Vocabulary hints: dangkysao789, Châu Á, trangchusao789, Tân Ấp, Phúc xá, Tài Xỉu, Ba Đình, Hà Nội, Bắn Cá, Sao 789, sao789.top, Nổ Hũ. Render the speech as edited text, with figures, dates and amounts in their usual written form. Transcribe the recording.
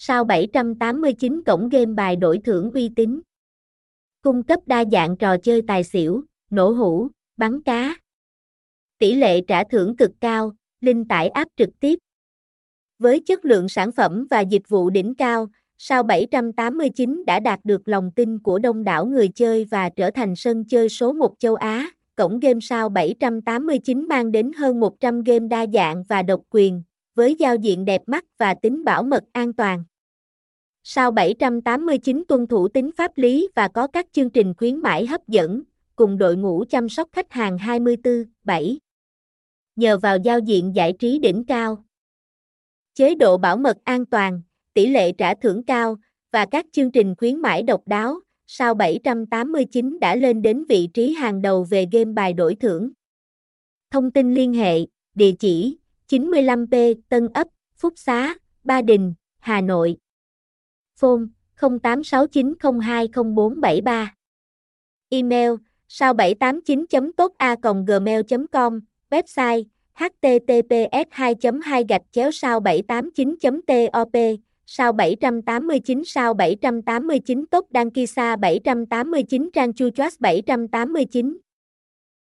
Sao 789 cổng game bài đổi thưởng uy tín. Cung cấp đa dạng trò chơi tài xỉu, nổ hũ, bắn cá. Tỷ lệ trả thưởng cực cao, link tải app trực tiếp. Với chất lượng sản phẩm và dịch vụ đỉnh cao, Sao 789 đã đạt được lòng tin của đông đảo người chơi và trở thành sân chơi số 1 châu Á. Cổng game Sao 789 mang đến hơn 100 game đa dạng và độc quyền, với giao diện đẹp mắt và tính bảo mật an toàn. Sao 789 tuân thủ tính pháp lý và có các chương trình khuyến mãi hấp dẫn, cùng đội ngũ chăm sóc khách hàng 24/7. Nhờ vào giao diện giải trí đỉnh cao, chế độ bảo mật an toàn, tỷ lệ trả thưởng cao và các chương trình khuyến mãi độc đáo, Sao 789 đã lên đến vị trí hàng đầu về game bài đổi thưởng. Thông tin liên hệ, địa chỉ 95P Tân Ấp, Phúc Xá, Ba Đình, Hà Nội. Phone 0869020473. Email sao789.top@gmail.com. Website https://sao789.top. Sao 789 sao 789 top đăng ký sa 789 trang chujuas 789